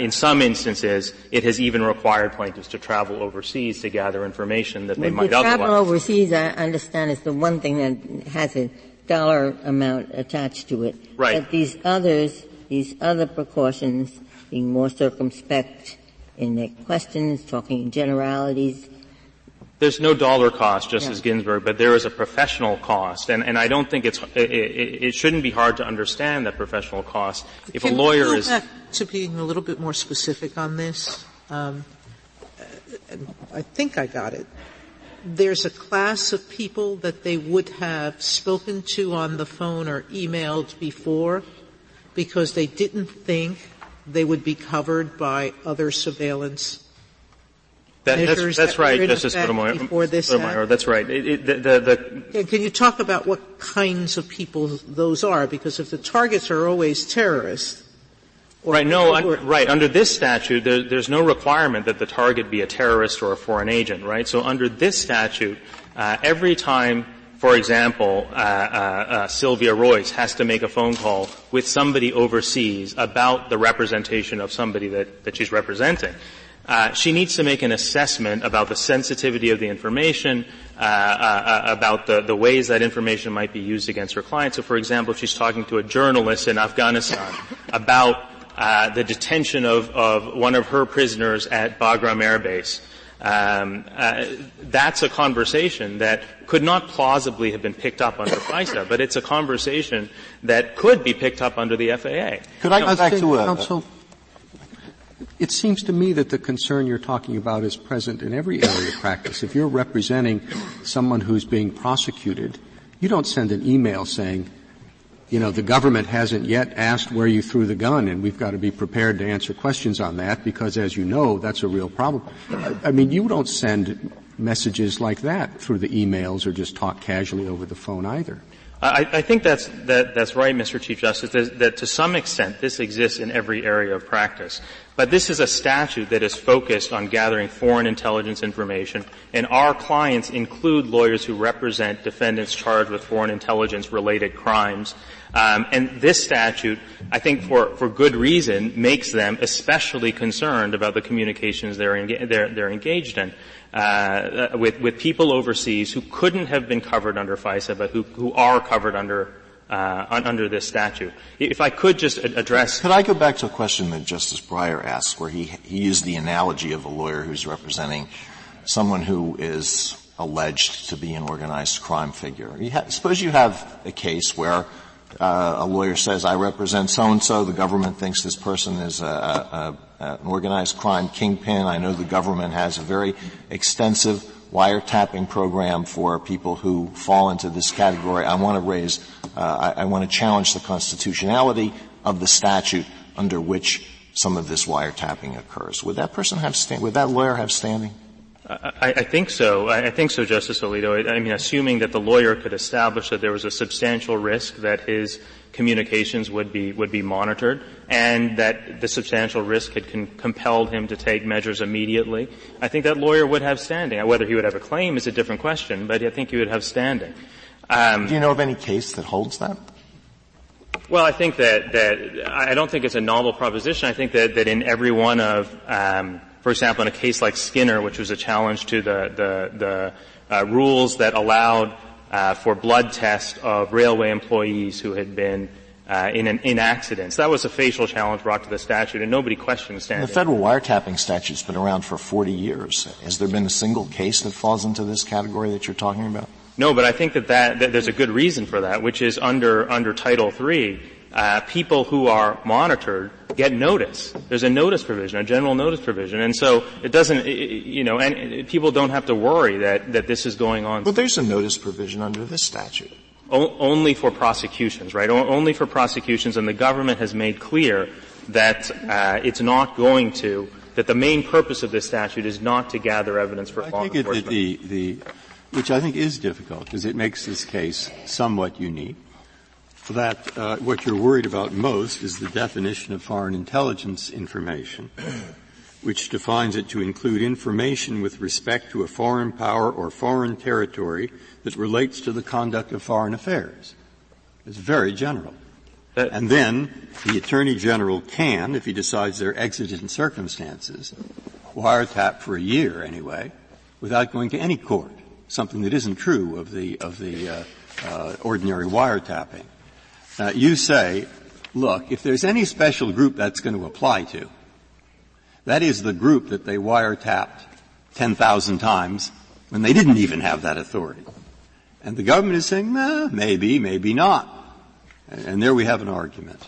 In some instances, it has even required plaintiffs to travel overseas to gather information that they might otherwise. Travel overseas, I understand, is the one thing that has a dollar amount attached to it. Right. But these other precautions, being more circumspect in their questions, talking in generalities. There's no dollar cost, Justice Ginsburg, but there is a professional cost, and I don't think it shouldn't be hard to understand that professional cost. If a lawyer is to being a little bit more specific on this, I think I got it. There's a class of people that they would have spoken to on the phone or emailed before because they didn't think they would be covered by other surveillance measures. That's right, Justice Sotomayor. That's right. Can you talk about what kinds of people those are? Because if the targets are always terrorists, right. No. Right. Under this statute, there's no requirement that the target be a terrorist or a foreign agent. Right. So under this statute, every time, for example, Sylvia Royce has to make a phone call with somebody overseas about the representation of somebody that she's representing, she needs to make an assessment about the sensitivity of the information, about the ways that information might be used against her client. So, for example, if she's talking to a journalist in Afghanistan about the detention of one of her prisoners at Bagram Air Base. That's a conversation that could not plausibly have been picked up under FISA, but it's a conversation that could be picked up under the FAA. Could I go back to It seems to me that the concern you're talking about is present in every area of practice. If you're representing someone who's being prosecuted, you don't send an email saying, you know, the government hasn't yet asked where you threw the gun, and we've got to be prepared to answer questions on that because, as you know, that's a real problem. I mean, you don't send messages like that through the emails or just talk casually over the phone either. I think that's right, Mr. Chief Justice, that to some extent this exists in every area of practice. But this is a statute that is focused on gathering foreign intelligence information, and our clients include lawyers who represent defendants charged with foreign intelligence-related crimes. And this statute, I think for good reason, makes them especially concerned about the communications they're engaged in with people overseas who couldn't have been covered under FISA but who are covered under this statute. If I could just address... Could I go back to a question that Justice Breyer asked, where he used the analogy of a lawyer who's representing someone who is alleged to be an organized crime figure. Suppose you have a case where a lawyer says, I represent so-and-so. The government thinks this person is an organized crime kingpin. I know the government has a very extensive wiretapping program for people who fall into this category. I want to challenge the constitutionality of the statute under which some of this wiretapping occurs. Would that person have would that lawyer have standing? I think so. I think so, Justice Alito. I mean, assuming that the lawyer could establish that there was a substantial risk that his communications would be monitored, and that the substantial risk had compelled him to take measures immediately, I think that lawyer would have standing. Whether he would have a claim is a different question, but I think he would have standing. Do you know of any case that holds that? Well, I think that I don't think it's a novel proposition. I think that in every one of for example, in a case like Skinner, which was a challenge to the rules that allowed for blood tests of railway employees who had been in accidents. That was a facial challenge brought to the statute, and nobody questioned standing. The federal wiretapping statute's been around for 40 years. Has there been a single case that falls into this category that you're talking about? No, but I think that there's a good reason for that, which is under Title III, people who are monitored get notice. There's a notice provision, a general notice provision. And so it doesn't, you know, and people don't have to worry that this is going on. Well, there's a notice provision under this statute. Only for prosecutions, right? Only for prosecutions, and the government has made clear that it's not going to, that the main purpose of this statute is not to gather evidence for law enforcement. Which I think is difficult, because it makes this case somewhat unique. That what you're worried about most is the definition of foreign intelligence information, which defines it to include information with respect to a foreign power or foreign territory that relates to the conduct of foreign affairs. It's very general. And then the Attorney General can, if he decides there are exigent circumstances, wiretap for a year anyway, without going to any court, something that isn't true of the ordinary wiretapping. You say, look, if there's any special group that's going to apply to, that is the group that they wiretapped 10,000 times when they didn't even have that authority. And the government is saying, nah, maybe, maybe not. And there we have an argument.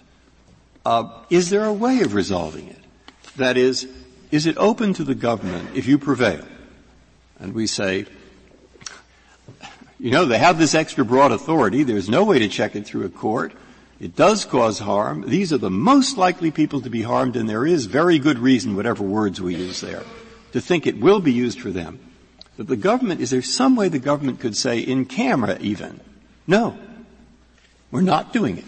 Is there a way of resolving it? That is it open to the government if you prevail? And we say, you know, they have this extra broad authority. There's no way to check it through a court. It does cause harm. These are the most likely people to be harmed, and there is very good reason, whatever words we use there, to think it will be used for them. But the government, is there some way the government could say, in camera even, no, we're not doing it.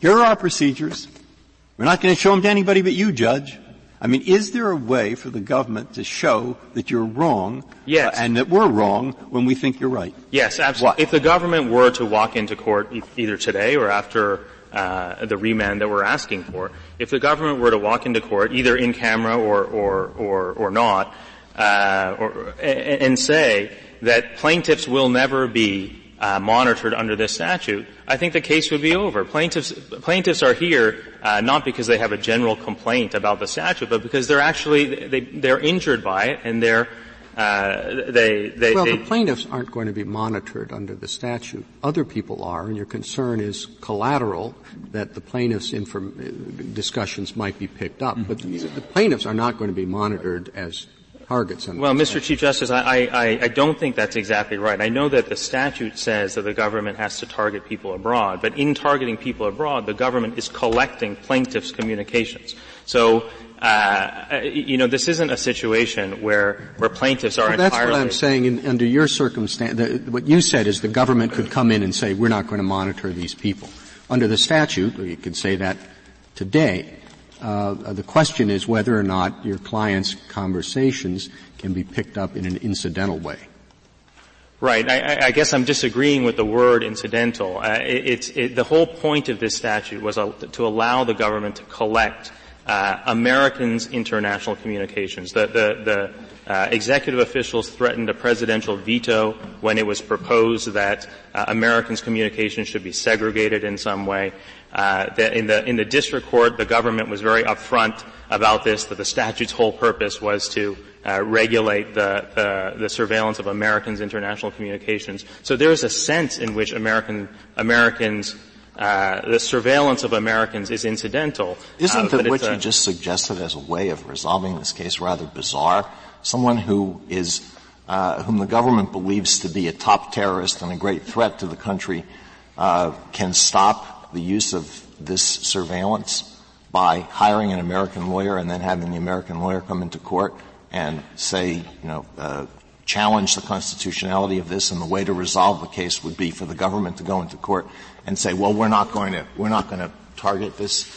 Here are our procedures. We're not going to show them to anybody but you, Judge. I mean, is there a way for the government to show that you're wrong? Yes. And that we're wrong when we think you're right? Yes, absolutely. What? If the government were to walk into court either today or after the remand that we're asking for, if the government were to walk into court either in camera or not, and say that plaintiffs will never be monitored under this statute, I think the case would be over. Plaintiffs are here not because they have a general complaint about the statute, but because they're actually they're injured by it, and they're The plaintiffs aren't going to be monitored under the statute. Other people are, and your concern is collateral that the plaintiffs' discussions might be picked up. Mm-hmm. But the plaintiffs are not going to be monitored as targets. Well, Mr. Chief Justice, I don't think that's exactly right. I know that the statute says that the government has to target people abroad, but in targeting people abroad, the government is collecting plaintiffs' communications. So, this isn't a situation where plaintiffs are entirely. That's what I'm saying. Under your circumstance, what you said is the government could come in and say, we're not going to monitor these people. Under the statute, or you could say that today. The question is whether or not your client's conversations can be picked up in an incidental way. Right. I guess I'm disagreeing with the word incidental. The whole point of this statute was to allow the government to collect Americans' international communications. The executive officials threatened a presidential veto when it was proposed that Americans' communications should be segregated in some way. In the district court, the government was very upfront about this, that the statute's whole purpose was to regulate the surveillance of Americans' international communications. So there is a sense in which the surveillance of Americans is incidental. Isn't that what you just suggested as a way of resolving this case rather bizarre? Someone who is whom the government believes to be a top terrorist and a great threat to the country can stop the use of this surveillance by hiring an American lawyer and then having the American lawyer come into court and say, challenge the constitutionality of this, and the way to resolve the case would be for the government to go into court and say, well, we're not going to target this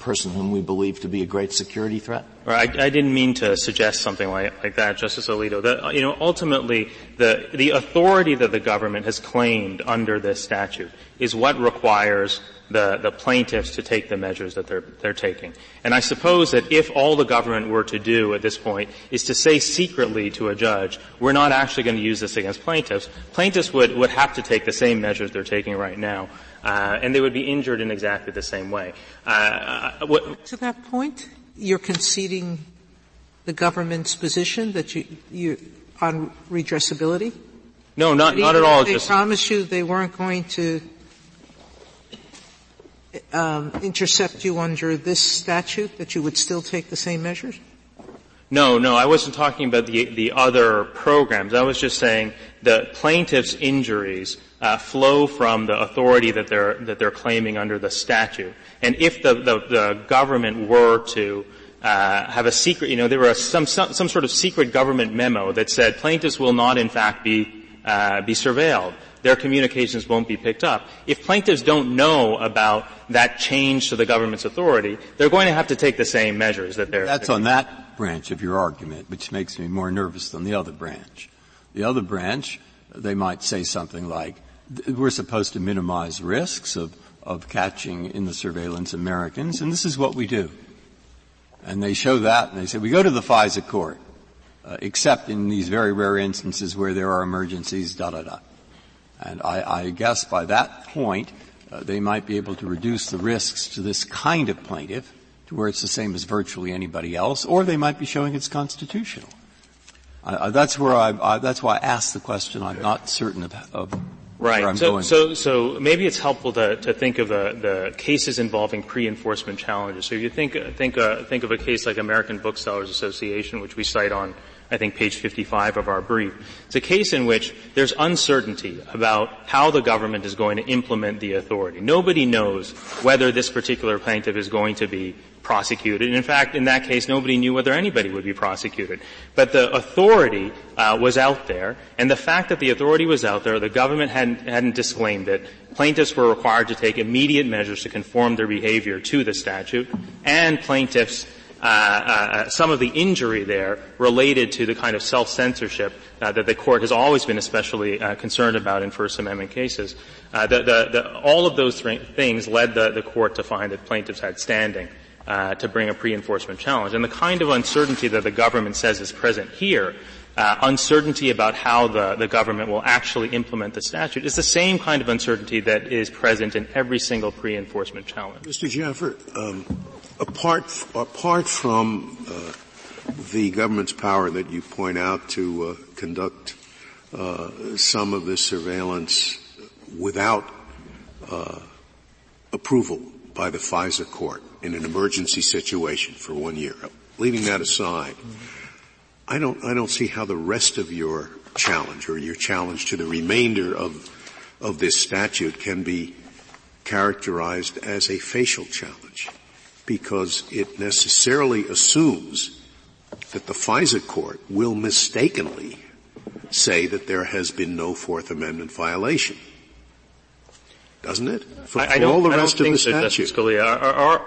person whom we believe to be a great security threat? Right. I didn't mean to suggest something like that, Justice Alito. Ultimately, the authority that the government has claimed under this statute is what requires the plaintiffs to take the measures that they're taking. And I suppose that if all the government were to do at this point is to say secretly to a judge, we're not actually going to use this against plaintiffs, plaintiffs would have to take the same measures they're taking right now, and they would be injured in exactly the same way. To that point, you're conceding the government's position that you on redressability? No, not at all. They promised you they weren't going to intercept you under this statute, that you would still take the same measures? No, I wasn't talking about the other programs. I was just saying the plaintiff's injuries flow from the authority that they're claiming under the statute. And if the government were to have a secret, there were some sort of secret government memo that said plaintiffs will not in fact be surveilled. Their communications won't be picked up. If plaintiffs don't know about that change to the government's authority, they're going to have to take the same measures that they're. That's on that branch of your argument, which makes me more nervous than the other branch. The other branch, they might say something like, we're supposed to minimize risks of catching in the surveillance Americans, and this is what we do. And they show that, and they say, we go to the FISA court, except in these very rare instances where there are emergencies, da-da-da. And I guess by that point, they might be able to reduce the risks to this kind of plaintiff to where it's the same as virtually anybody else, or they might be showing it's constitutional. That's why I asked the question. I'm not certain of right. Where I'm going. So maybe it's helpful to think of the cases involving pre-enforcement challenges. So if you think of a case like American Booksellers Association, which we cite on, I think, page 55 of our brief. It's a case in which there's uncertainty about how the government is going to implement the authority. Nobody knows whether this particular plaintiff is going to be prosecuted. And in fact, in that case, nobody knew whether anybody would be prosecuted. But the authority was out there, and the fact that the authority was out there, the government hadn't disclaimed it. Plaintiffs were required to take immediate measures to conform their behavior to the statute, and plaintiffs some of the injury there related to the kind of self-censorship that the court has always been especially concerned about in First Amendment cases. All of those things led the court to find that plaintiffs had standing to bring a pre-enforcement challenge. And the kind of uncertainty that the government says is present here, uncertainty about how the government will actually implement the statute, is the same kind of uncertainty that is present in every single pre-enforcement challenge. Mr. Jaffer, apart from the government's power that you point out to conduct some of this surveillance without approval by the FISA court in an emergency situation for 1 year. Leaving that aside, I don't see how the rest of your challenge or your challenge to the remainder of this statute can be characterized as a facial challenge, because it necessarily assumes that the FISA court will mistakenly say that there has been no Fourth Amendment violation. Doesn't it? I don't think so, Justice Scalia.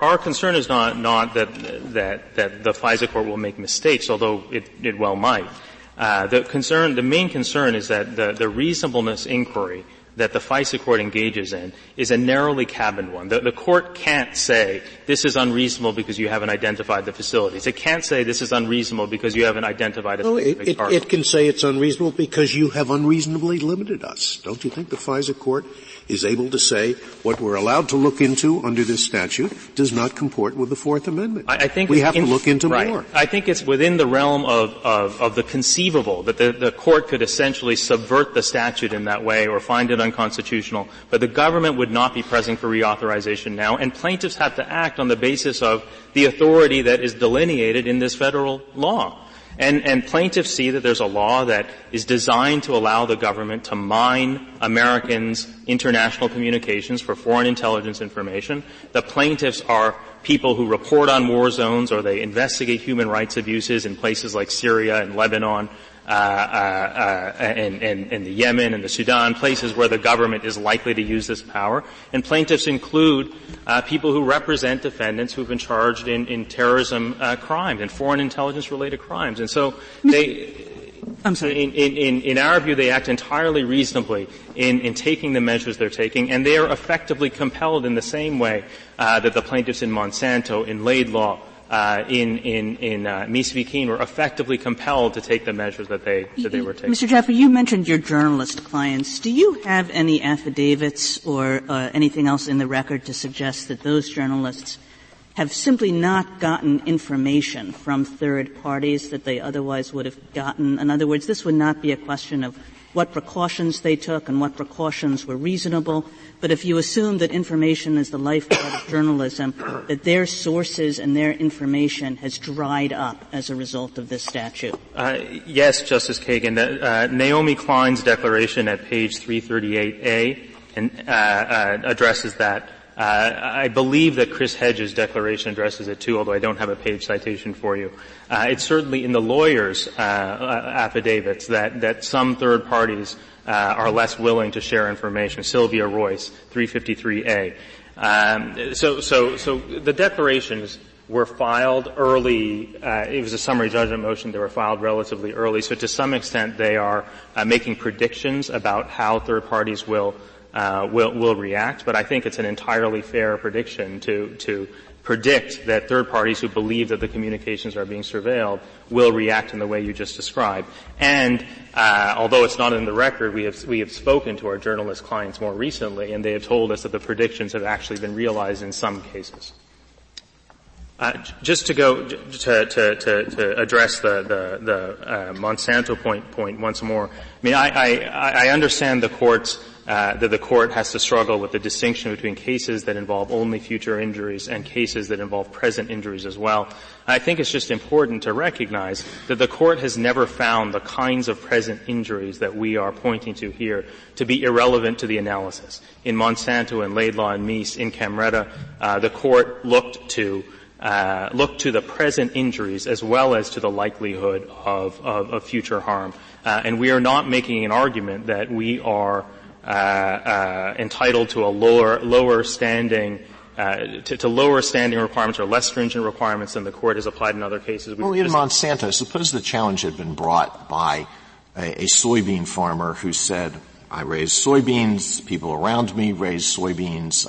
Our concern is not that the FISA court will make mistakes, although it well might. The main concern is that the reasonableness inquiry that the FISA court engages in is a narrowly cabined one. The court can't say this is unreasonable because you haven't identified the facilities. It can't say this is unreasonable because you haven't identified a specific target. It can say it's unreasonable because you have unreasonably limited us. Don't you think the FISA court is able to say what we're allowed to look into under this statute does not comport with the Fourth Amendment? I think we have to look into more. I think it's within the realm of the conceivable that the court could essentially subvert the statute in that way or find it unconstitutional, but the government would not be pressing for reauthorization now, and plaintiffs have to act on the basis of the authority that is delineated in this federal law. And plaintiffs see that there's a law that is designed to allow the government to mine Americans' international communications for foreign intelligence information. The plaintiffs are people who report on war zones or they investigate human rights abuses in places like Syria and Lebanon, and the Yemen and the Sudan, places where the government is likely to use this power. And plaintiffs include people who represent defendants who've been charged in terrorism crimes and foreign intelligence related crimes. And so in our view, they act entirely reasonably in taking the measures they're taking, and they are effectively compelled in the same way that the plaintiffs in Monsanto, in Laidlaw, in Mies v. Keene were effectively compelled to take the measures that they were taking. Mr. Jaffer, you mentioned your journalist clients. Do you have any affidavits or anything else in the record to suggest that those journalists have simply not gotten information from third parties that they otherwise would have gotten? In other words, this would not be a question of what precautions they took and what precautions were reasonable. But if you assume that information is the lifeblood of journalism, that their sources and their information has dried up as a result of this statute. Yes, Justice Kagan. Naomi Klein's declaration at page 338A addresses that. I believe that Chris Hedges' declaration addresses it too, although I don't have a page citation for you. It's certainly in the lawyers' affidavits that some third parties are less willing to share information. Sylvia Royce, 353A. So the declarations were filed early. It was a summary judgment motion. They were filed relatively early. So to some extent, they are making predictions about how third parties will react, but I think it's an entirely fair prediction to predict that third parties who believe that the communications are being surveilled will react in the way you just described. And although it's not in the record, we have spoken to our journalist clients more recently, and they have told us that the predictions have actually been realized in some cases. Just to go to address the Monsanto point once more. I mean, I understand the court's that the court has to struggle with the distinction between cases that involve only future injuries and cases that involve present injuries as well. I think it's just important to recognize that the court has never found the kinds of present injuries that we are pointing to here to be irrelevant to the analysis. In Monsanto and Laidlaw and Mies, in Camreta, the court looked to the present injuries as well as to the likelihood of future harm. And we are not making an argument that we are entitled to a lower standing, to lower standing requirements or less stringent requirements than the court has applied in other cases. Well, in Monsanto, suppose the challenge had been brought by a soybean farmer who said, I raise soybeans, people around me raise soybeans,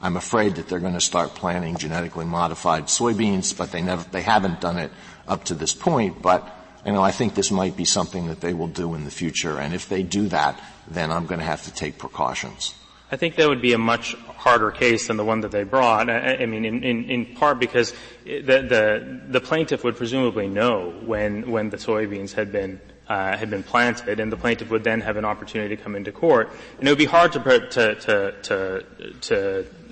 I'm afraid that they're going to start planting genetically modified soybeans, but they haven't done it up to this point, but I think this might be something that they will do in the future, and if they do that, then I'm going to have to take precautions. I think that would be a much harder case than the one that they brought. I mean, in part because the plaintiff would presumably know when the soybeans had been planted, and the plaintiff would then have an opportunity to come into court. And it would be hard to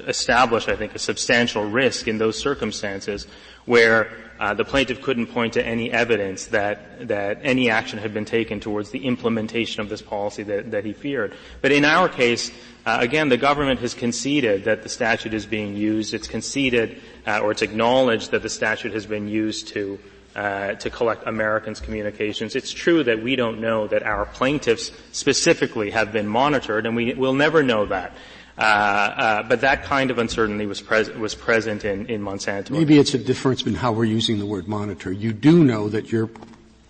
establish, I think, a substantial risk in those circumstances where the plaintiff couldn't point to any evidence that any action had been taken towards the implementation of this policy that he feared. But in our case, again, the government has conceded that the statute is being used. It's conceded, or it's acknowledged that the statute has been used to collect Americans' communications. It's true that we don't know that our plaintiffs specifically have been monitored, and we will never know that. But that kind of uncertainty was present in Monsanto. Maybe it's a difference in how we're using the word monitor. You do know that your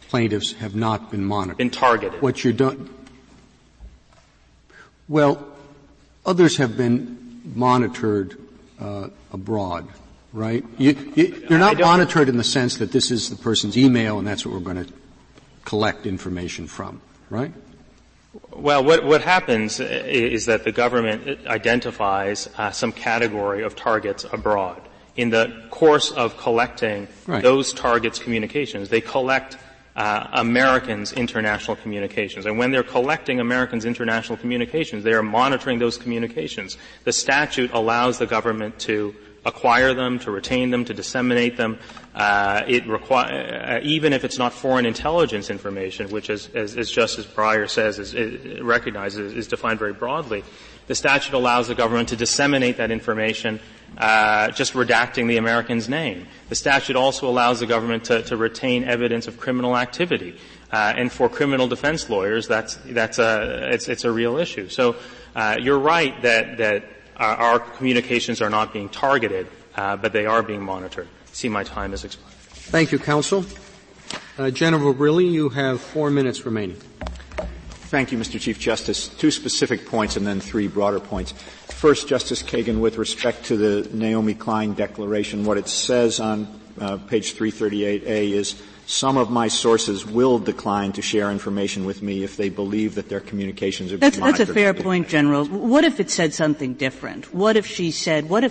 plaintiffs have not been monitored. Been targeted. What you're done. Well, others have been monitored, abroad. Right? You're not monitored in the sense that this is the person's email and that's what we're going to collect information from, right? Well, what happens is that the government identifies some category of targets abroad. In the course of collecting those targets' communications, they collect Americans' international communications. And when they're collecting Americans' international communications, they are monitoring those communications. The statute allows the government to acquire them, to retain them, to disseminate them. Even if it's not foreign intelligence information, which is, as Justice Breyer says, is defined very broadly, the statute allows the government to disseminate that information, just redacting the American's name. The statute also allows the government to retain evidence of criminal activity. And for criminal defense lawyers, it's a real issue. So, you're right that our communications are not being targeted, but they are being monitored. See, my time has expired. Thank you, counsel. General Verrilli, you have 4 minutes remaining. Thank you, Mr. Chief Justice. 2 specific points and then 3 broader points. First, Justice Kagan, with respect to the Naomi Klein declaration, what it says on page 338A is, some of my sources will decline to share information with me if they believe that their communications are being monitored. That's a fair point, General. What if it said something different? What if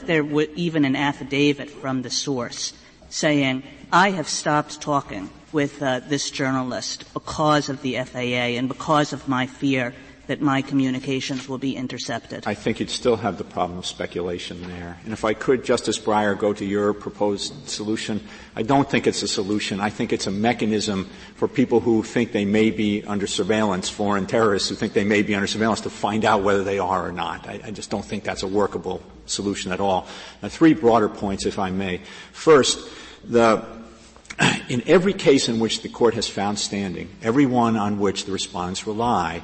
there were even an affidavit from the source saying, I have stopped talking with this journalist because of the FAA and because of my fear that my communications will be intercepted? I think you'd still have the problem of speculation there. And if I could, Justice Breyer, go to your proposed solution. I don't think it's a solution. I think it's a mechanism for people who think they may be under surveillance, foreign terrorists who think they may be under surveillance, to find out whether they are or not. I just don't think that's a workable solution at all. Now, 3 broader points, if I may. First, in every case in which the Court has found standing, every one on which the respondents rely,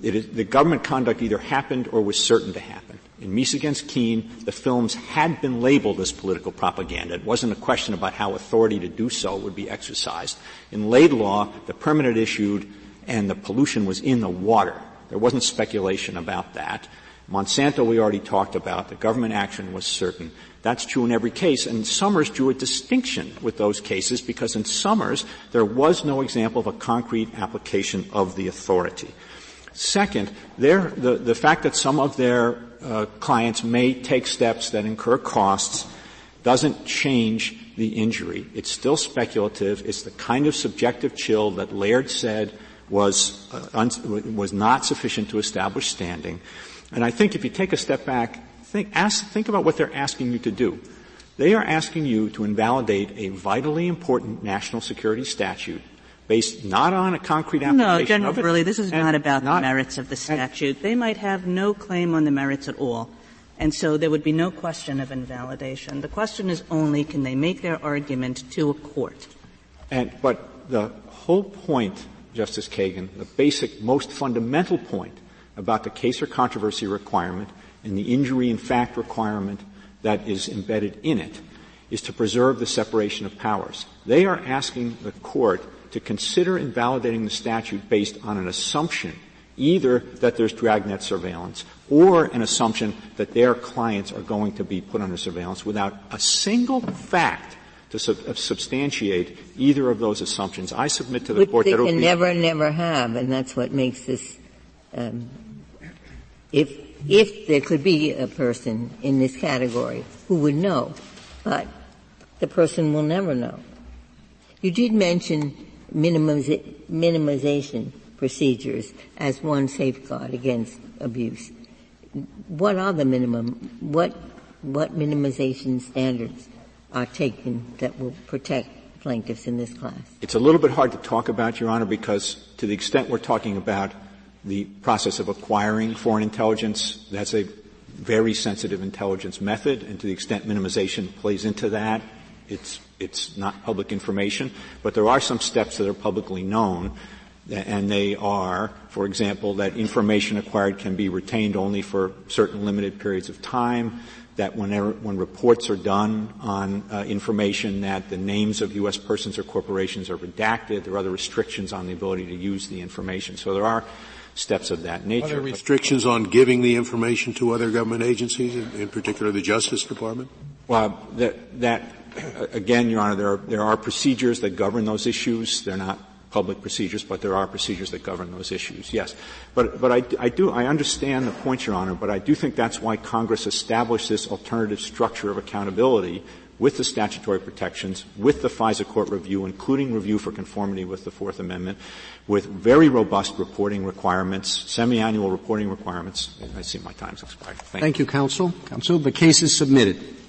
the government conduct either happened or was certain to happen. In Mies v. Keene, the films had been labeled as political propaganda. It wasn't a question about how authority to do so would be exercised. In Laidlaw, the permit had issued and the pollution was in the water. There wasn't speculation about that. Monsanto, we already talked about. The government action was certain. That's true in every case. And Summers drew a distinction with those cases because in Summers, there was no example of a concrete application of the authority. Second, the fact that some of their clients may take steps that incur costs doesn't change the injury. It's still speculative. It's the kind of subjective chill that Laird said was not sufficient to establish standing. And I think if you take a step back, think about what they're asking you to do. They are asking you to invalidate a vitally important national security statute based not on a concrete application of it. No, General Verrilli, this is not about the merits of the statute. They might have no claim on the merits at all, and so there would be no question of invalidation. The question is only can they make their argument to a court. But the whole point, Justice Kagan, the basic, most fundamental point about the case or controversy requirement and the injury in fact requirement that is embedded in it is to preserve the separation of powers. They are asking the court to consider invalidating the statute based on an assumption either that there's dragnet surveillance or an assumption that their clients are going to be put under surveillance without a single fact to substantiate either of those assumptions. I submit to the Court that it would be — Which they can never have, and that's what makes this if there could be a person in this category who would know, but the person will never know. You did mention minimization procedures as one safeguard against abuse. What are the minimum? What minimization standards are taken that will protect plaintiffs in this class? It's a little bit hard to talk about, Your Honor, because to the extent we're talking about the process of acquiring foreign intelligence, that's a very sensitive intelligence method, and to the extent minimization plays into that, it's not public information. But there are some steps that are publicly known, and they are, for example, that information acquired can be retained only for certain limited periods of time, that when reports are done on information, that the names of U.S. persons or corporations are redacted. There are other restrictions on the ability to use the information. So there are steps of that nature. Are there restrictions on giving the information to other government agencies, in particular the Justice Department? Well, again, Your Honor, there are procedures that govern those issues. They're not public procedures, but there are procedures that govern those issues, yes. But I understand the point, Your Honor, but I do think that's why Congress established this alternative structure of accountability with the statutory protections, with the FISA court review, including review for conformity with the Fourth Amendment, with very robust reporting requirements, semi-annual reporting requirements. I see my time's expired. Thank you, counsel. The case is submitted.